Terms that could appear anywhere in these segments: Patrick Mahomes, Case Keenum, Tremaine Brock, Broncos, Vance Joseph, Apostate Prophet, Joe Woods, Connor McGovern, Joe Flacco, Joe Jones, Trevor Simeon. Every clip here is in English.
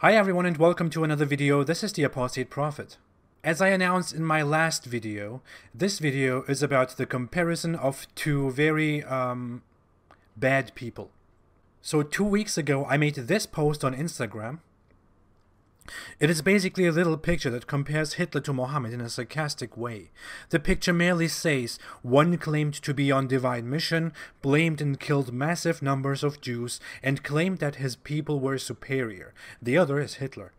Hi everyone and welcome to another video. This is the Apostate Prophet. As I announced in my last video, this video is about the comparison of two very bad people. So 2 weeks ago I made this post on Instagram. It is basically a little picture that compares Hitler to Mohammed in a sarcastic way. The picture merely says, one claimed to be on divine mission, blamed and killed massive numbers of Jews, and claimed that his people were superior. The other is Hitler.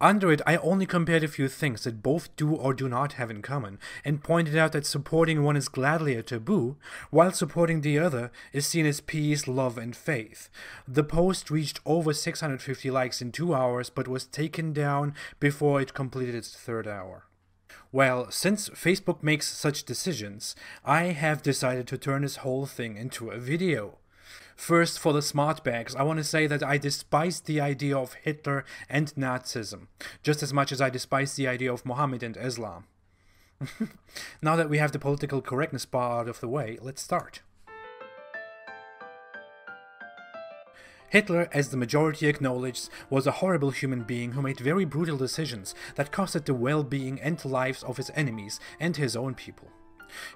Under it, I only compared a few things that both do or do not have in common, and pointed out that supporting one is gladly a taboo, while supporting the other is seen as peace, love, and faith. The post reached over 650 likes in 2 hours, but was taken down before it completed its third hour. Well, since Facebook makes such decisions, I have decided to turn this whole thing into a video. First, for the smart bags, I want to say that I despise the idea of Hitler and Nazism, just as much as I despise the idea of Mohammed and Islam. Now that we have the political correctness bar out of the way, let's start. Hitler, as the majority acknowledges, was a horrible human being who made very brutal decisions that costed the well-being and lives of his enemies and his own people.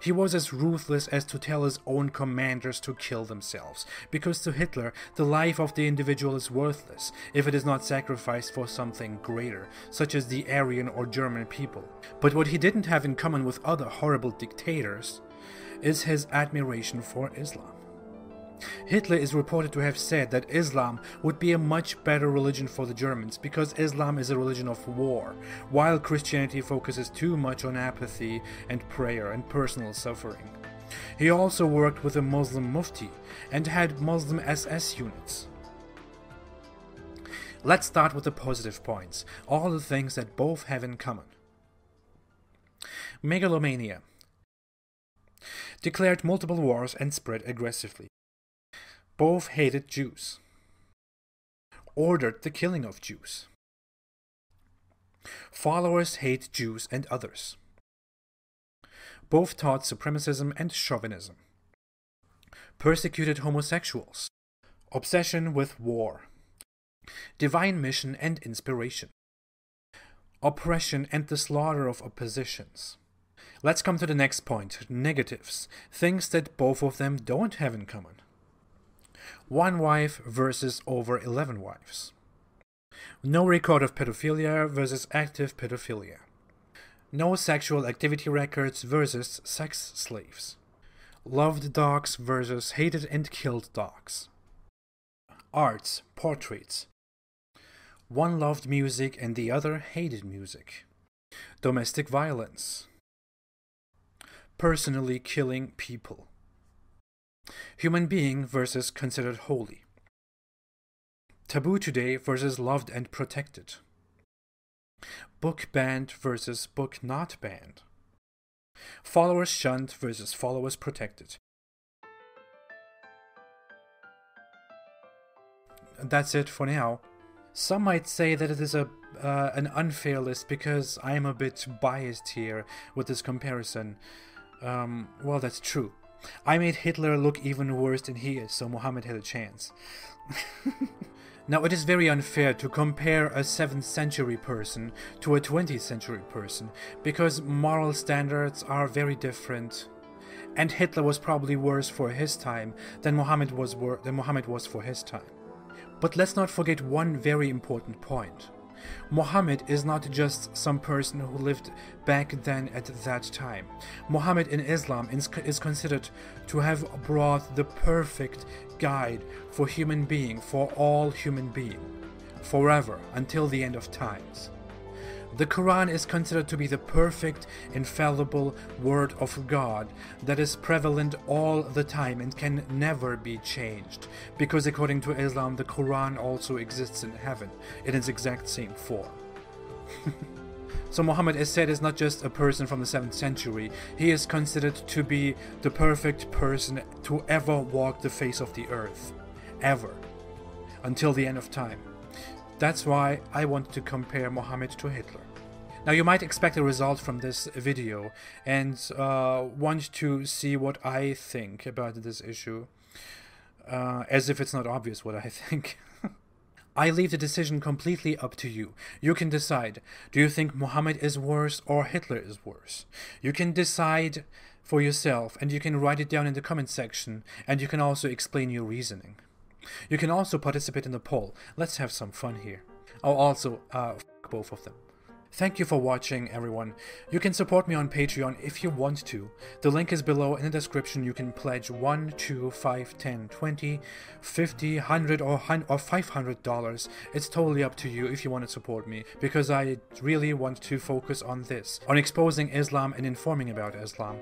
He was as ruthless as to tell his own commanders to kill themselves, because to Hitler, the life of the individual is worthless if it is not sacrificed for something greater, such as the Aryan or German people. But what he didn't have in common with other horrible dictators is his admiration for Islam. Hitler is reported to have said that Islam would be a much better religion for the Germans because Islam is a religion of war, while Christianity focuses too much on apathy and prayer and personal suffering. He also worked with a Muslim mufti and had Muslim SS units. Let's start with the positive points, all the things that both have in common. Megalomania. Declared multiple wars and spread aggressively. Both hated Jews. Ordered the killing of Jews. Followers hate Jews and others. Both taught supremacism and chauvinism. Persecuted homosexuals. Obsession with war. Divine mission and inspiration. Oppression and the slaughter of oppositions. Let's come to the next point, negatives. Things that both of them don't have in common. One wife versus over 11 wives. No record of pedophilia versus active pedophilia. No sexual activity records versus sex slaves. Loved dogs versus hated and killed dogs. Arts, portraits. One loved music and the other hated music. Domestic violence. Personally killing people. Human being versus considered holy. Taboo today versus loved and protected. Book banned versus book not banned. Followers shunned versus followers protected. That's it for now. Some might say that it is an unfair list because I am a bit biased here with this comparison. Well, that's true. I made Hitler look even worse than he is, so Mohammed had a chance. Now, it is very unfair to compare a 7th century person to a 20th century person, because moral standards are very different, and Hitler was probably worse for his time than Mohammed was for his time. But let's not forget one very important point. Mohammed is not just some person who lived back then at that time. Mohammed in Islam is considered to have brought the perfect guide for human being, for all human being, forever, until the end of times. The Quran is considered to be the perfect, infallible word of God that is prevalent all the time and can never be changed, because according to Islam, the Quran also exists in heaven in its exact same form. So Muhammad, as said, is not just a person from the 7th century. He is considered to be the perfect person to ever walk the face of the earth, ever, until the end of time. That's why I want to compare Mohammed to Hitler. Now, you might expect a result from this video and want to see what I think about this issue, as if it's not obvious what I think. I leave the decision completely up to you. You can decide. Do you think Muhammad is worse or Hitler is worse? You can decide for yourself, and you can write it down in the comment section, and you can also explain your reasoning. You can also participate in the poll. Let's have some fun here. Oh, also, fuck both of them. Thank you for watching, everyone. You can support me on Patreon if you want to. The link is below in the description. You can pledge $1, $2, $5, $10, $20, $50, $100, or $500. It's totally up to you if you want to support me, because I really want to focus on this, on exposing Islam and informing about Islam,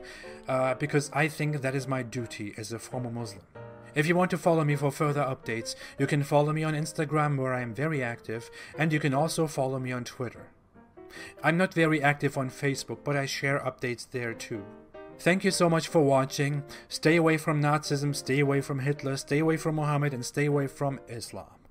because I think that is my duty as a former Muslim. If you want to follow me for further updates, you can follow me on Instagram, where I am very active, and you can also follow me on Twitter. I'm not very active on Facebook, but I share updates there too. Thank you so much for watching. Stay away from Nazism, stay away from Hitler, stay away from Muhammad, and stay away from Islam.